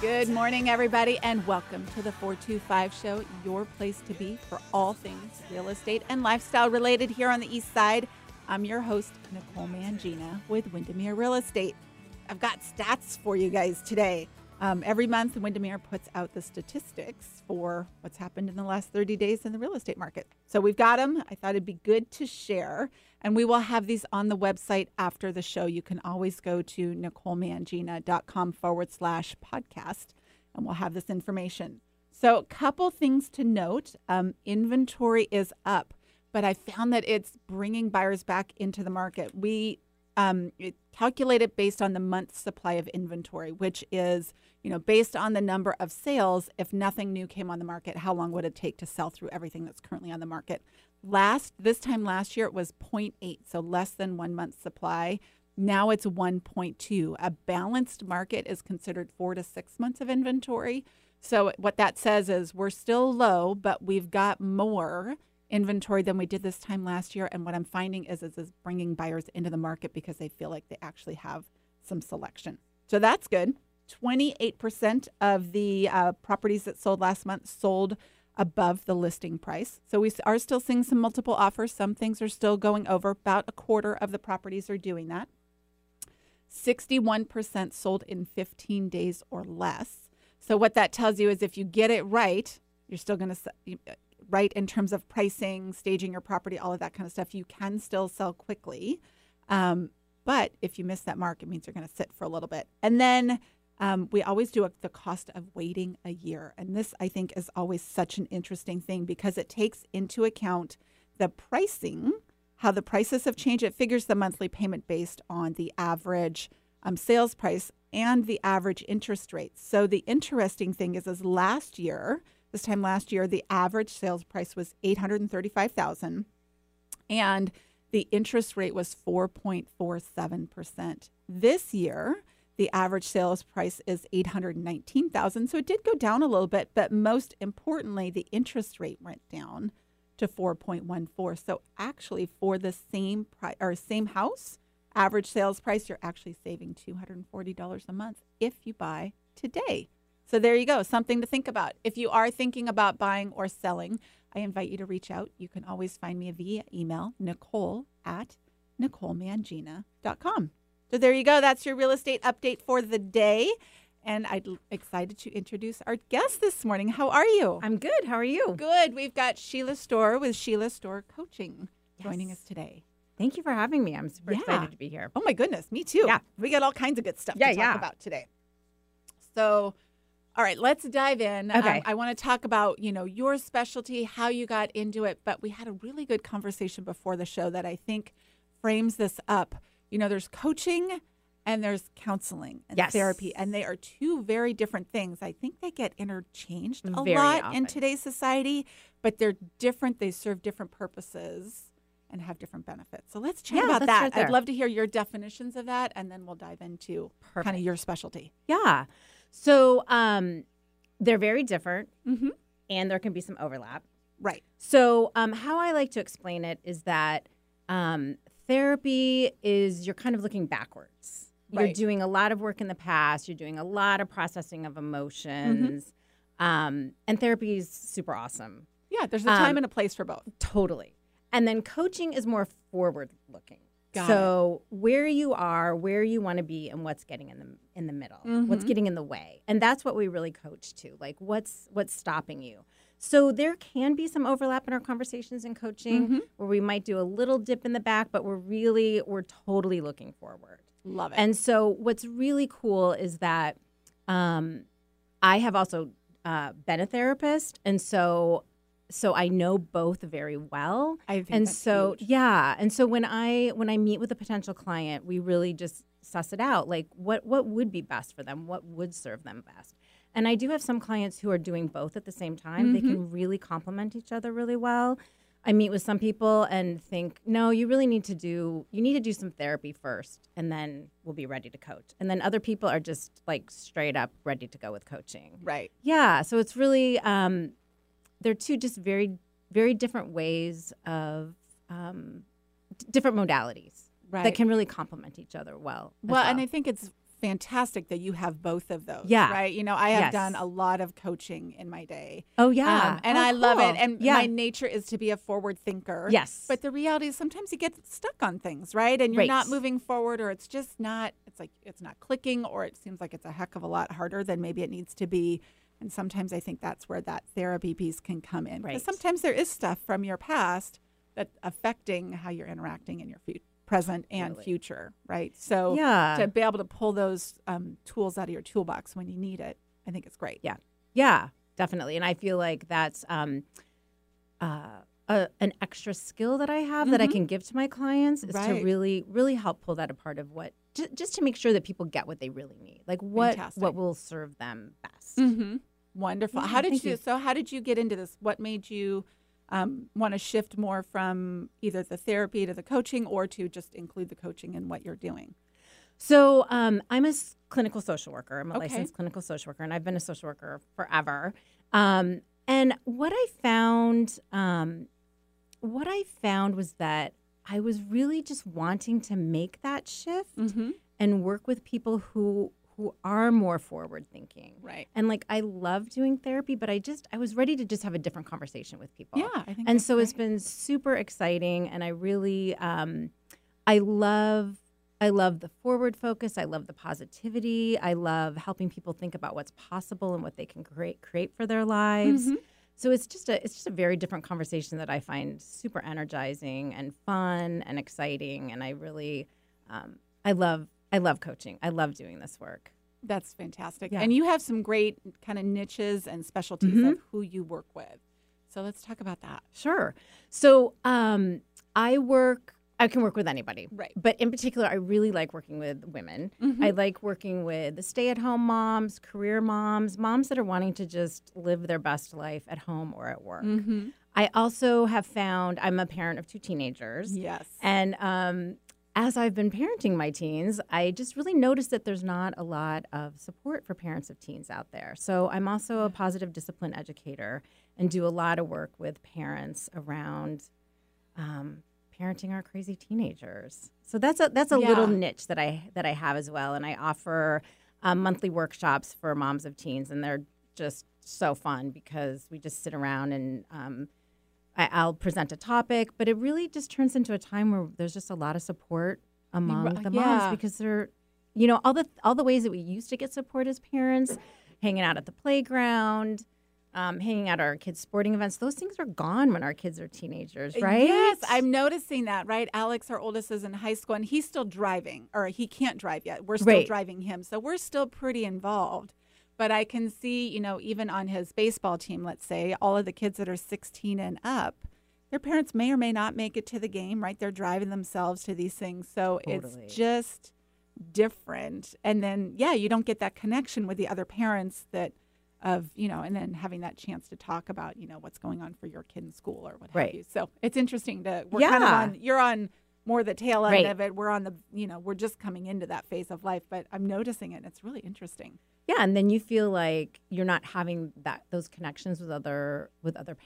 Good morning, everybody, and welcome to the 425 Show, your place to be for all things real estate and lifestyle related here on the East Side. I'm your host, Nicole Mangina with Windermere Real Estate. I've got stats for you guys today. Every month, Windermere puts out the statistics for what's happened in the last 30 days in the real estate market. So we've got them. I thought it'd be good to share, and we will have these on the website after the show. You can always go to NicoleMangina.com/podcast, and we'll have this information. So a couple things to note. Inventory is up, but I found that it's bringing buyers back into the market. We calculate it based on the month's supply of inventory, which is, you know, based on the number of sales. If nothing new came on the market, how long would it take to sell through everything that's currently on the market? This time last year, it was 0.8, so less than 1 month's supply. Now it's 1.2. A balanced market is considered 4 to 6 months of inventory. So what that says is we're still low, but we've got more inventory than we did this time last year. And what I'm finding is bringing buyers into the market because they feel like they actually have some selection. So that's good. 28% of the properties that sold last month sold above the listing price. So we are still seeing some multiple offers. Some things are still going over. About a quarter of the properties are doing that. 61% sold in 15 days or less. So what that tells you is if you get it right, you're still going to, right in terms of pricing, staging your property, all of that kind of stuff, you can still sell quickly. But if you miss that mark, it means you're going to sit for a little bit. And then we always do the cost of waiting a year. And this, I think, is always such an interesting thing because it takes into account the pricing, how the prices have changed. It figures the monthly payment based on the average sales price and the average interest rate. So the interesting thing is last year, this time last year, the average sales price was $835,000 and the interest rate was 4.47%. This year, the average sales price is $819,000. So it did go down a little bit, but most importantly, the interest rate went down to 4.14. So actually for the same price or same house, average sales price, you're actually saving $240 a month if you buy today. So there you go, something to think about. If you are thinking about buying or selling, I invite you to reach out. You can always find me via email, Nicole@NicoleMangina.com. So there you go. That's your real estate update for the day. And I'm excited to introduce our guest this morning. How are you? I'm good. How are you? Good. We've got Sheila Storrer with Sheila Storrer Coaching joining us today. Thank you for having me. I'm super excited to be here. Oh, my goodness. Me too. Yeah. We got all kinds of good stuff to talk about today. So, all right, let's dive in. Okay. I want to talk about, you know, your specialty, how you got into it. But we had a really good conversation before the show that I think frames this up. You know, there's coaching and there's counseling and therapy, and they are two very different things. I think they get interchanged a lot often in today's society, but they're different. They serve different purposes and have different benefits. So let's chat about that. I'd love to hear your definitions of that, and then we'll dive into kind of your specialty. Yeah. So they're very different, and there can be some overlap. Right. So how I like to explain it is that therapy is you're kind of looking backwards. Right. You're doing a lot of work in the past. You're doing a lot of processing of emotions. And therapy is super awesome. Yeah, there's a time and a place for both. Totally. And then coaching is more forward-looking. So where you are, where you want to be, and what's getting in the middle, what's getting in the way. And that's what we really coach to, like what's stopping you. So there can be some overlap in our conversations in coaching where we might do a little dip in the back, but we're totally looking forward. Love it. And so what's really cool is that I have also been a therapist, and so I know both very well. I think that's huge. Yeah. And so when I meet with a potential client, we really just suss it out, like what would be best for them, what would serve them best. And I do have some clients who are doing both at the same time. They can really complement each other really well. I meet with some people and think, no, you really need to do some therapy first, and then we'll be ready to coach. And then other people are just like straight up ready to go with coaching. Right. Yeah. So it's really they're two just very, very different ways of different modalities that can really complement each other well. Well, and I think it's fantastic that you have both of those. Yeah. Right. You know, I have done a lot of coaching in my day. Oh, yeah. And I love it. And my nature is to be a forward thinker. Yes. But the reality is sometimes you get stuck on things, right? And you're not moving forward, or it's just not, it's like, it's not clicking, or it seems like it's a heck of a lot harder than maybe it needs to be. And sometimes I think that's where that therapy piece can come in. Right. Because sometimes there is stuff from your past that's affecting how you're interacting in your present and future, right? So to be able to pull those tools out of your toolbox when you need it, I think it's great. Yeah, yeah, definitely. And I feel like that's an extra skill that I have that I can give to my clients is to really, really help pull that apart of what, just to make sure that people get what they really need, like what will serve them best. Mm-hmm. Wonderful. Yeah, how did you get into this? What made you want to shift more from either the therapy to the coaching, or to just include the coaching in what you're doing? So I'm a clinical social worker. I'm a licensed clinical social worker, and I've been a social worker forever. And what I found was that I was really just wanting to make that shift and work with people who are more forward thinking. Right. And like, I love doing therapy, but I was ready to just have a different conversation with people. Yeah, I think. And so it's been super exciting, and I really, I love the forward focus. I love the positivity. I love helping people think about what's possible and what they can create for their lives. Mm-hmm. So it's just a very different conversation that I find super energizing and fun and exciting. And I really, I love coaching. I love doing this work. That's fantastic. Yeah. And you have some great kind of niches and specialties of who you work with. So let's talk about that. Sure. So I can work with anybody. Right. But in particular, I really like working with women. Mm-hmm. I like working with stay-at-home moms, career moms, moms that are wanting to just live their best life at home or at work. Mm-hmm. I also have found I'm a parent of two teenagers. Yes. And as I've been parenting my teens, I just really noticed that there's not a lot of support for parents of teens out there. So I'm also a positive discipline educator and do a lot of work with parents around parenting our crazy teenagers. So that's a little niche that I have as well. And I offer monthly workshops for moms of teens, and they're just so fun because we just sit around and I'll present a topic, but it really just turns into a time where there's just a lot of support among the moms, because they're, you know, all the ways that we used to get support as parents, hanging out at the playground, hanging out at our kids' sporting events, those things are gone when our kids are teenagers, right? Yes, I'm noticing that, right? Alex, our oldest, is in high school, and he's still driving, or he can't drive yet. We're still driving him, so we're still pretty involved. But I can see, you know, even on his baseball team, let's say, all of the kids that are 16 and up, their parents may or may not make it to the game, right? They're driving themselves to these things. So it's just different. And then, you don't get that connection with the other parents and then having that chance to talk about, you know, what's going on for your kid in school or what have you. So it's interesting we're kind of you're on more the tail end of it. We're on we're just coming into that phase of life, but I'm noticing it, and it's really interesting. Yeah, and then you feel like you're not having those connections with other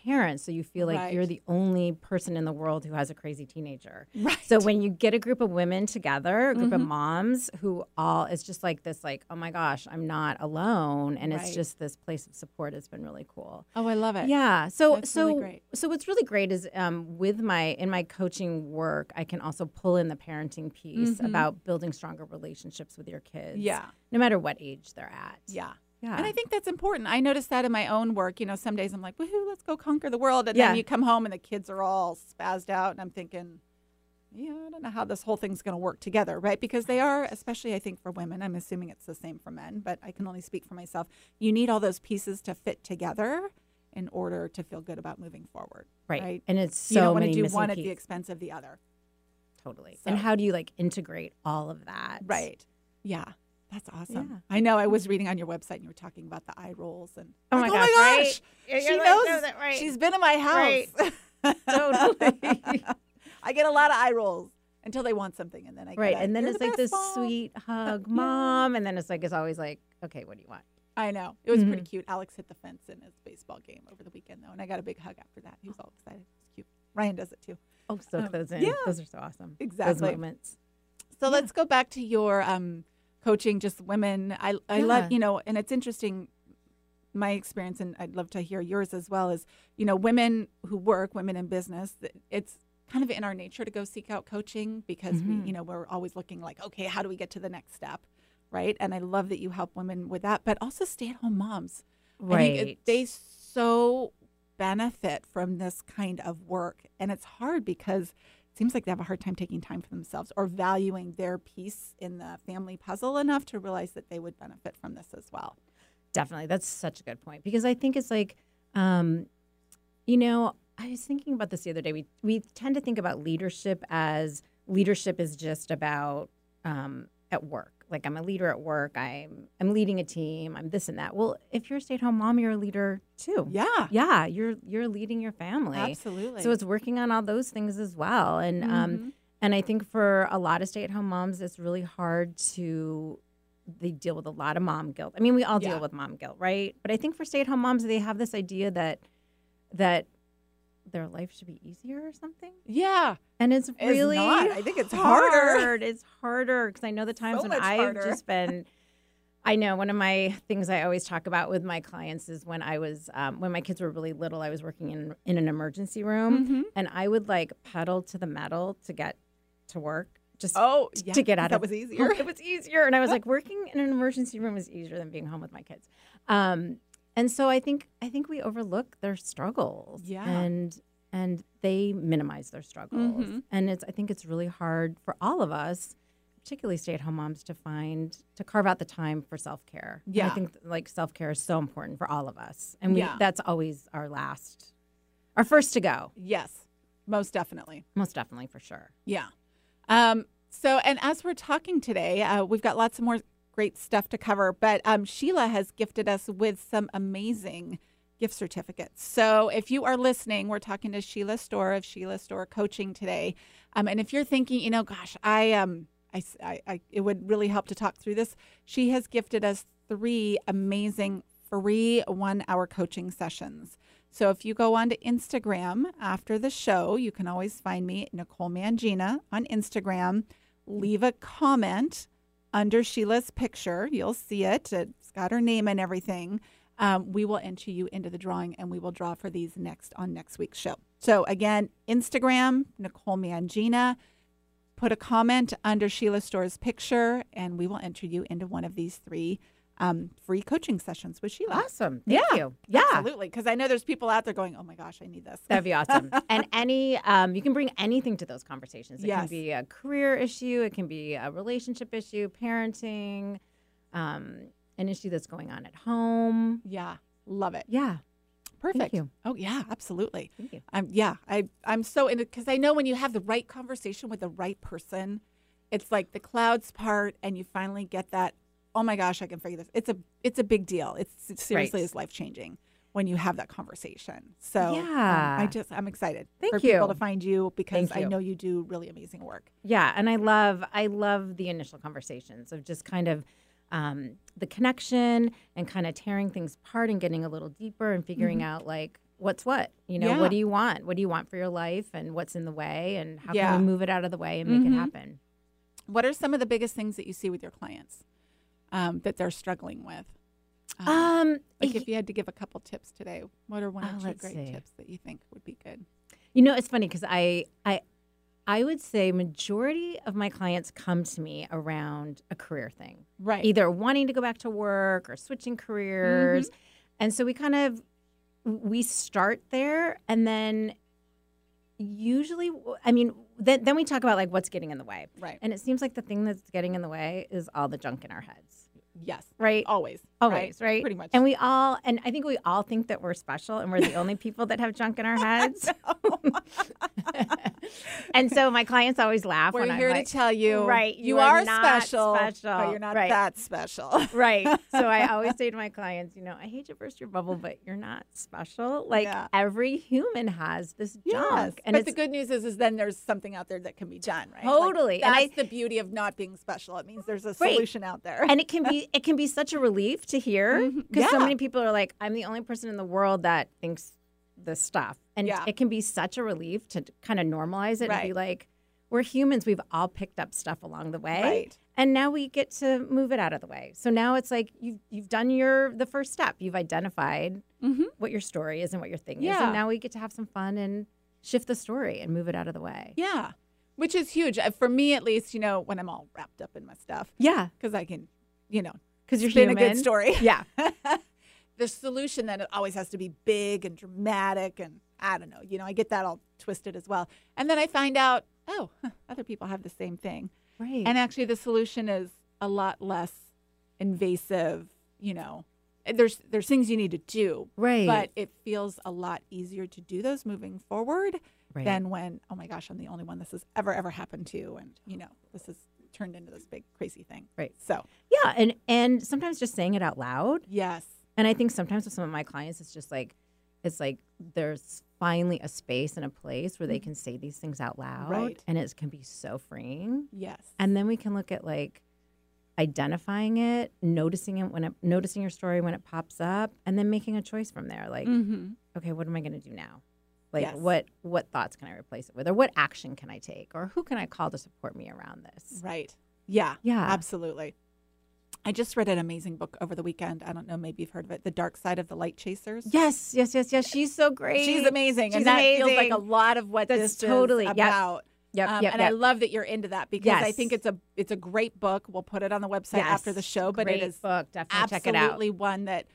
parents, so you feel like you're the only person in the world who has a crazy teenager. Right. So when you get a group of women together, a group of moms who all, it's just like this, like, oh my gosh, I'm not alone, and it's just this place of support has been really cool. Oh, I love it. Yeah. So that's really great. So what's really great is in my coaching work, I can also pull in the parenting piece about building stronger relationships with your kids. Yeah. No matter what age they're at. Yeah. Yeah. And I think that's important. I noticed that in my own work. You know, some days I'm like, woohoo, let's go conquer the world. And then you come home and the kids are all spazzed out. And I'm thinking, I don't know how this whole thing's going to work together, right? Because they are, especially I think for women, I'm assuming it's the same for men, but I can only speak for myself. You need all those pieces to fit together in order to feel good about moving forward. Right. And it's so, you don't want to do one at the expense of the other. Totally. So. And how do you like integrate all of that? Right. Yeah. That's awesome. Yeah. I know. I was reading on your website, and you were talking about the eye rolls. And oh my gosh. Right? She knows that, right? She's been in my house. Right. Totally. I get a lot of eye rolls until they want something, and then I get it. And then it's like this sweet hug, Mom, and then it's always like, okay, what do you want? I know. It was pretty cute. Alex hit the fence in his baseball game over the weekend, though, and I got a big hug after that. He was all excited. It's cute. Ryan does it, too. Oh, so those are so awesome. Exactly. Those moments. So let's go back to your coaching just women. I love, you know, and it's interesting, my experience, and I'd love to hear yours as well, is, you know, women who work, women in business, it's kind of in our nature to go seek out coaching because, we, you know, we're always looking like, okay, how do we get to the next step, right? And I love that you help women with that, but also stay-at-home moms. Right. I mean, they so benefit from this kind of work, and it's hard because it seems like they have a hard time taking time for themselves or valuing their piece in the family puzzle enough to realize that they would benefit from this as well. Definitely. That's such a good point, because I think it's like, you know, I was thinking about this the other day. We tend to think about leadership as leadership is just about at work. Like, I'm a leader at work. I'm leading a team. I'm this and that. Well, if you're a stay-at-home mom, you're a leader too. Yeah. Yeah. You're leading your family. Absolutely. So it's working on all those things as well. And and I think for a lot of stay-at-home moms, it's really hard to – they deal with a lot of mom guilt. I mean, we all deal with mom guilt, right? But I think for stay-at-home moms, they have this idea that their life should be easier or something. Yeah. And it's really not. I think it's harder. It's harder because I know the times when I've just been, I know one of my things I always talk about with my clients is when I was, when my kids were really little, I was working in an emergency room and I would like pedal to the metal to get to work. Just to get out of it. That was easier. It was easier. And I was like, working in an emergency room is easier than being home with my kids. And so I think we overlook their struggles. Yeah. And they minimize their struggles. And I think it's really hard for all of us, particularly stay-at-home moms, to carve out the time for self-care. Yeah. And I think like self-care is so important for all of us. And that's always our first to go. Yes. Most definitely. Most definitely, for sure. Yeah. So, and as we're talking today, we've got lots of more great stuff to cover, but Sheila has gifted us with some amazing gift certificates. So if you are listening, we're talking to Sheila Storrer of Sheila Storrer Coaching today. And if you're thinking, you know, gosh, I it would really help to talk through this. She has gifted us 3 amazing free 1-hour coaching sessions. So if you go on to Instagram after the show, you can always find me, Nicole Mangina, on Instagram. Leave a comment under Sheila's picture. You'll see it. It's got her name and everything. We will enter you into the drawing, and we will draw for these on next week's show. So again, Instagram, Nicole Mangina. Put a comment under Sheila Storrer's picture, and we will enter you into one of these 3 free coaching sessions with Sheila. Awesome. Thank you. Yeah. Absolutely. Because I know there's people out there going, oh my gosh, I need this. That'd be awesome. And you can bring anything to those conversations. It can be a career issue. It can be a relationship issue, parenting, an issue that's going on at home. Yeah. Love it. Yeah. Perfect. Thank you. Oh, yeah, absolutely. Thank you. I'm so into, because I know when you have the right conversation with the right person, it's like the clouds part and you finally get that, oh my gosh, I can figure this. It's a big deal. It seriously is life-changing when you have that conversation. So I'm excited for people to find you, because I know you do really amazing work. Yeah, and I love the initial conversations of just kind of the connection and kind of tearing things apart and getting a little deeper and figuring out like what's what, you know, what do you want? What do you want for your life and what's in the way and how can we move it out of the way and make it happen? What are some of the biggest things that you see with your clients that they're struggling with? Like if you had to give a couple tips today, what are one or two great tips that you think would be good? You know, it's funny because I would say majority of my clients come to me around a career thing. Right. Either wanting to go back to work or switching careers. And so we start there, and then usually, I mean, then we talk about like what's getting in the way. Right. And it seems like the thing that's getting in the way is all the junk in our heads. Yes. Right? Always, right? Pretty much. And I think we all think that we're special and we're the only people that have junk in our heads. And so my clients always laugh when I'm like, we're here to tell you, right, you are not special, but you're not that special. Right. So I always say to my clients, you know, I hate to burst your bubble, but you're not special. Like every human has this junk. And but the good news is then there's something out there that can be done, right? Totally. Like, that's the beauty of not being special. It means there's a solution out there. And it can be such a relief to hear, because so many people are like, I'm the only person in the world that thinks this stuff. And it can be such a relief to kind of normalize it and be like, we're humans. We've all picked up stuff along the way. Right. And now we get to move it out of the way. So now it's like you've done the first step. You've identified what your story is and what your thing is. And now we get to have some fun and shift the story and move it out of the way. Yeah, which is huge. For me, at least, when I'm all wrapped up in my stuff. Yeah. Because I can, because you're human. Been a good story. Yeah. The solution then it always has to be big and dramatic and I don't know. I get that all twisted as well. And then I find out, other people have the same thing. Right. And actually the solution is a lot less invasive, There's things you need to do. Right. But it feels a lot easier to do those moving forward than when, oh my gosh, I'm the only one this has ever happened to. And, this has turned into this big crazy thing. Right. So. Yeah. And sometimes just saying it out loud. Yes. And I think sometimes with some of my clients, it's just like, there's finally a space and a place where they can say these things out loud. Right. And it can be so freeing. Yes. And then we can look at identifying it, noticing your story when it pops up, and then making a choice from there. Okay, what am I going to do now? What thoughts can I replace it with? Or what action can I take? Or who can I call to support me around this? Right. Yeah. Yeah. Absolutely. I just read an amazing book over the weekend. I don't know, maybe you've heard of it. The Dark Side of the Light Chasers. Yes, yes, yes, yes. She's so great. She's amazing. That feels like a lot of what this is about. Yep. I love that you're into that because I think it's a great book. We'll put it on the website after the show, but it is book. Definitely check it out. Absolutely one that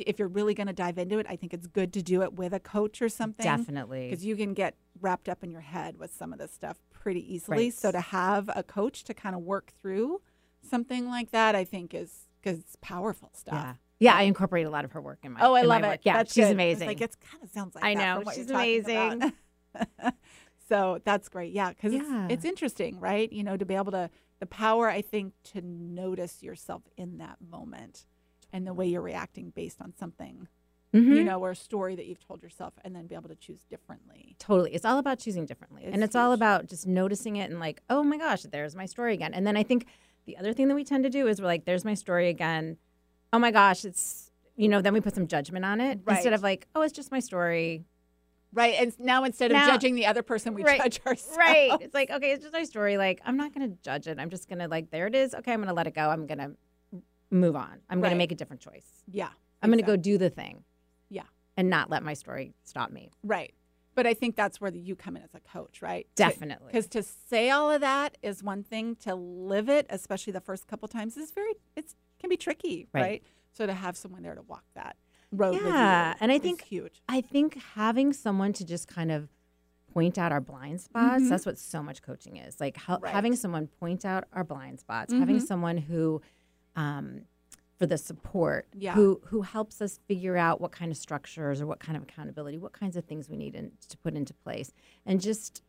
if you're really going to dive into it, I think it's good to do it with a coach or something. Definitely. Because you can get wrapped up in your head with some of this stuff pretty easily. Right. So to have a coach to kind of work through something like that, I think is because it's powerful stuff. Yeah. Yeah, I incorporate a lot of her work in my I love it. Yeah, she's amazing. It kind of sounds like I know. She's amazing. So that's great. Yeah, because it's interesting, right? To be able to – the power, I think, to notice yourself in that moment and the way you're reacting based on something, or a story that you've told yourself and then be able to choose differently. Totally. It's all about choosing differently. It's all about just noticing it and oh, my gosh, there's my story again. And then I think the other thing that we tend to do is we're there's my story again. Oh, my gosh, it's – then we put some judgment on it instead of oh, it's just my story. Right, and now instead of judging the other person, we judge ourselves. Right, it's okay, it's just my story. I'm not going to judge it. I'm just going to there it is. Okay, I'm going to let it go. I'm going to move on. I'm going to make a different choice. Yeah. I'm going to go do the thing. Yeah. And not let my story stop me. Right. But I think that's where you come in as a coach, right? Definitely. Because to say all of that is one thing. To live it, especially the first couple times, is it can be tricky, right? So to have someone there to walk that road with you and I think huge. I think having someone to just kind of point out our blind spots, that's what so much coaching is. Having someone point out our blind spots, having someone who, for the support, who helps us figure out what kind of structures or what kind of accountability, what kinds of things we need to put into place, and just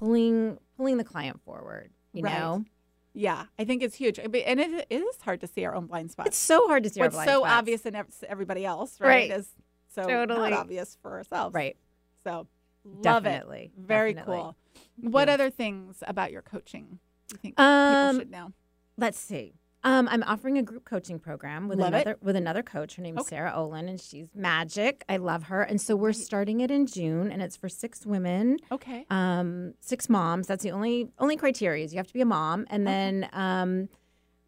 pulling the client forward, you know? Yeah, I think it's huge. And it is hard to see our own blind spots. It's so hard to see our blind spots. What's so obvious in everybody else, right? Is so totally. Not obvious for ourselves. Right. So love it. Very cool. What other things about your coaching do you think people should know? Let's see. I'm offering a group coaching program with another coach. Her name is Sarah Olin, and she's magic. I love her. And so we're starting it in June, and it's for 6 women. Okay. 6 moms. That's the only criteria is you have to be a mom, and then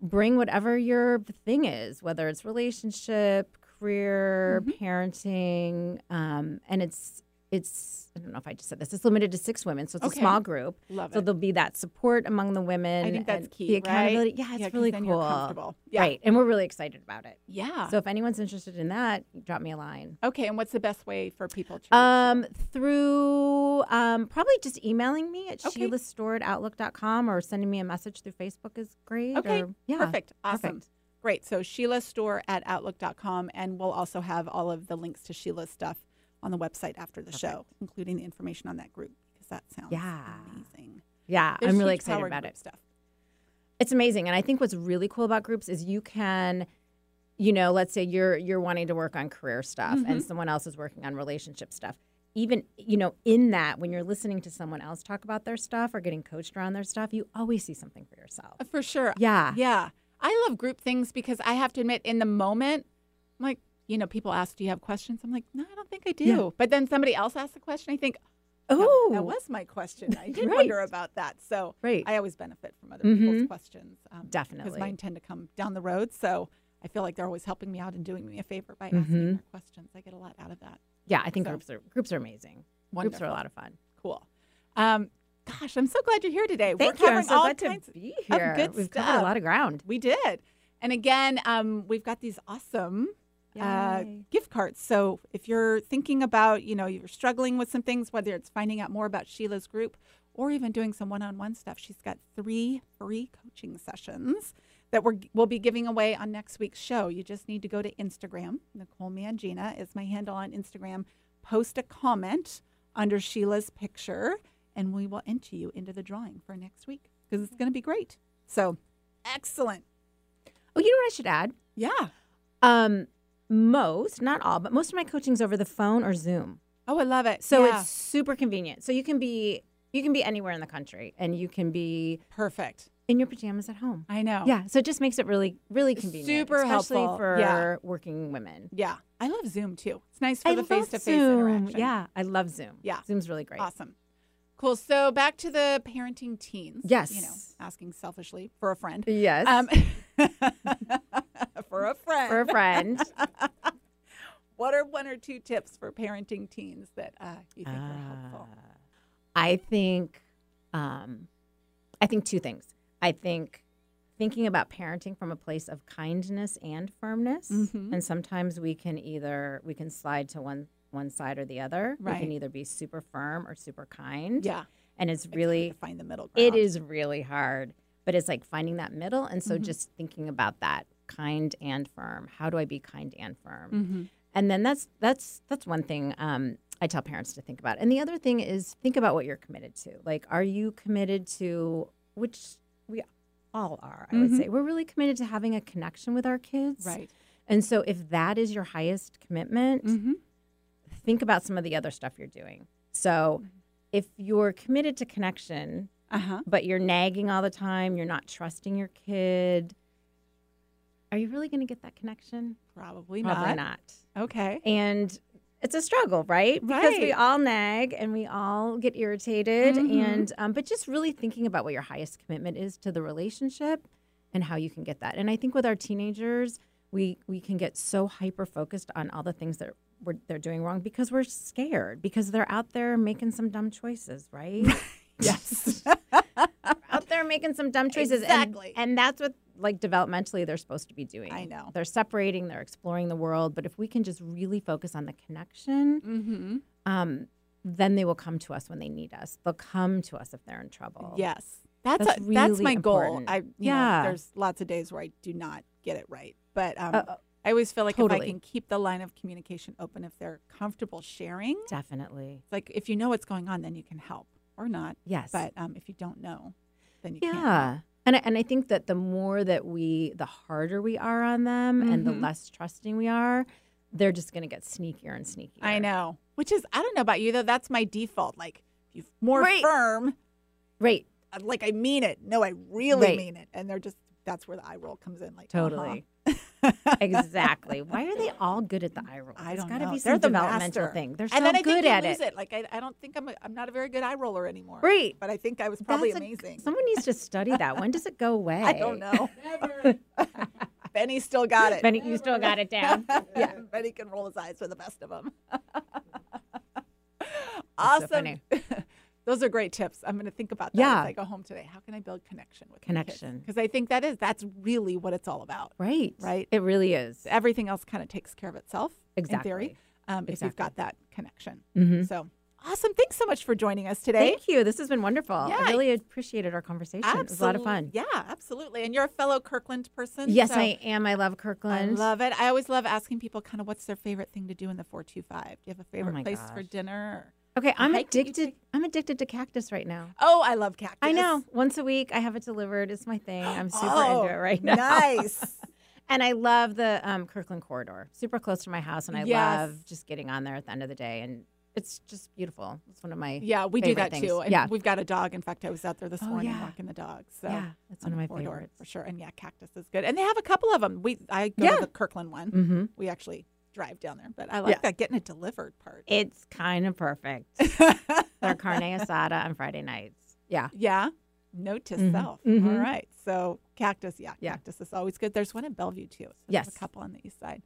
bring whatever your thing is, whether it's relationship, career, parenting, and it's I don't know if I just said this. It's limited to 6 women, so it's a small group. Love it. So there'll be that support among the women. I think that's key. The accountability. Right? Yeah, it's really cool. You're comfortable. Yeah. Right, and we're really excited about it. Yeah. So if anyone's interested in that, drop me a line. Okay, and what's the best way for people to? Through probably just emailing me at SheilaStorrer@outlook.com or sending me a message through Facebook is great. Okay. Or, Perfect. Awesome. Perfect. Great. So SheilaStorrer@outlook.com, and we'll also have all of the links to Sheila's stuff on the website after the show, including the information on that group, because that sounds amazing. Yeah, I'm really excited about it. Stuff. It's amazing, and I think what's really cool about groups is you can, let's say you're wanting to work on career stuff, and someone else is working on relationship stuff. Even, in that, when you're listening to someone else talk about their stuff or getting coached around their stuff, you always see something for yourself. For sure. Yeah. Yeah. I love group things because I have to admit, in the moment, I'm like, people ask, do you have questions? I'm like, no, I don't think I do. Yeah. But then somebody else asks a question. I think, Oh, that was my question. I did wonder about that. So I always benefit from other people's questions. Definitely. Because mine tend to come down the road. So I feel like they're always helping me out and doing me a favor by asking their questions. I get a lot out of that. Yeah, I think groups are amazing. Wonderful. Groups are a lot of fun. Cool. Gosh, I'm so glad you're here today. Thank you. I'm so glad to be here. We've covered a lot of ground. We did. And again, we've got these awesome gift cards. So if you're thinking about, you know, you're struggling with some things, whether it's finding out more about Sheila's group or even doing some one-on-one stuff, she's got 3 free coaching sessions that we'll be giving away on next week's show. You just need to go to Instagram. Nicole Mangina is my handle on Instagram. Post a comment under Sheila's picture, and we will enter you into the drawing for next week because it's going to be great. So excellent. Oh, you know what I should add? Yeah. Most, not all, but most of my coaching is over the phone or Zoom. Oh, I love it. So it's super convenient. So you can be anywhere in the country, and you can be in your pajamas at home. I know. Yeah. So it just makes it really, really convenient. Super helpful. Especially for working women. Yeah. I love Zoom too. It's nice for the face-to-face interaction. Yeah. I love Zoom. Yeah. Zoom's really great. Awesome. Cool. So back to the parenting teens. Yes. You know, asking selfishly for a friend. Yes. For a friend. What are 1 or 2 tips for parenting teens that you think are helpful? I think 2 things. I think thinking about parenting from a place of kindness and firmness, and sometimes we can slide to one side or the other. Right. We can either be super firm or super kind. Yeah, and it's really to find the middle ground. It is really hard, but it's like finding that middle. And so just thinking about that. Kind and firm. How do I be kind and firm? And then that's one thing I tell parents to think about. And the other thing is think about what you're committed to. Like, are you committed to, which we all are, I would say. We're really committed to having a connection with our kids. Right. And so if that is your highest commitment, think about some of the other stuff you're doing. So if you're committed to connection, but you're nagging all the time, you're not trusting your kid, are you really going to get that connection? Probably not. Okay. And it's a struggle, right? Because we all nag and we all get irritated. And but just really thinking about what your highest commitment is to the relationship and how you can get that. And I think with our teenagers, we can get so hyper-focused on all the things that they're doing wrong because we're scared, because they're out there making some dumb choices, right? Yes. Out there making some dumb choices. Exactly. And that's what, like, developmentally they're supposed to be doing. I know. They're separating, they're exploring the world. But if we can just really focus on the connection, then they will come to us when they need us. They'll come to us if they're in trouble. Yes. That's my important goal. You know, there's lots of days where I do not get it right. But I always feel like if I can keep the line of communication open, if they're comfortable sharing. Definitely. Like, if you know what's going on, then you can help. Or not. Yes. But if you don't know, then you can't. Yeah. And I think that the more that the harder we are on them and the less trusting we are, they're just going to get sneakier and sneakier. I know. Which is, I don't know about you, though. That's my default. Like, you're more firm. Right. Like, I mean it. No, I really mean it. And they're just, that's where the eye roll comes in. Like, totally. Exactly. Why are they all good at the eye roll? I don't know. It's got to be some developmental thing. They're so good at it. Like, I don't think I'm not a very good eye roller anymore. Right. But I think I was probably amazing. Someone needs to study that. When does it go away? I don't know. Never. Benny still got it. Benny, you still got it down. Yeah. Benny can roll his eyes with the best of them. Awesome. So funny. Those are great tips. I'm going to think about that as I go home today. How can I build connection with my kids? Because I think that's really what it's all about. Right. Right? It really is. Everything else kind of takes care of itself in theory if you've got that connection. So awesome. Thanks so much for joining us today. Thank you. This has been wonderful. Yeah. I really appreciated our conversation. Absolutely. It was a lot of fun. Yeah, absolutely. And you're a fellow Kirkland person. Yes, so I am. I love Kirkland. I love it. I always love asking people kind of what's their favorite thing to do in the 425. Do you have a favorite place for dinner? Okay, I'm addicted to Cactus right now. Oh, I love Cactus. I know. Once a week, I have it delivered. It's my thing. I'm super into it right now. Nice. And I love the Kirkland Corridor. Super close to my house, and I love just getting on there at the end of the day. And it's just beautiful. It's one of my favorite things. Too. And we've got a dog. In fact, I was out there this morning walking the dog. So that's one of my favorites for sure. And Cactus is good. And they have a couple of them. I go to the Kirkland one. We actually drive down there. But I like that getting it delivered part. It's kind of perfect. Their carne asada on Friday nights. Yeah. Yeah. Note to self. Mm-hmm. All right. So Cactus, Cactus is always good. There's one in Bellevue, too. So there's a couple on the east side.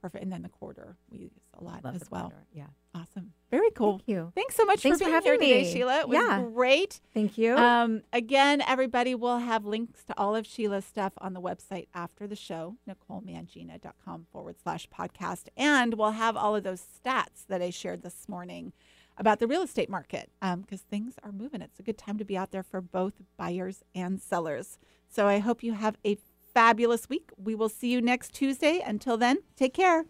Perfect. And then the Corridor we use a lot as well. Corridor. Yeah. Awesome. Very cool. Thank you. Thanks so much for being here today, Sheila. It was great. Thank you. Again, everybody, will have links to all of Sheila's stuff on the website after the show, NicoleMangina.com/podcast. And we'll have all of those stats that I shared this morning about the real estate market because things are moving. It's a good time to be out there for both buyers and sellers. So I hope you have a fabulous week. We will see you next Tuesday. Until then, take care.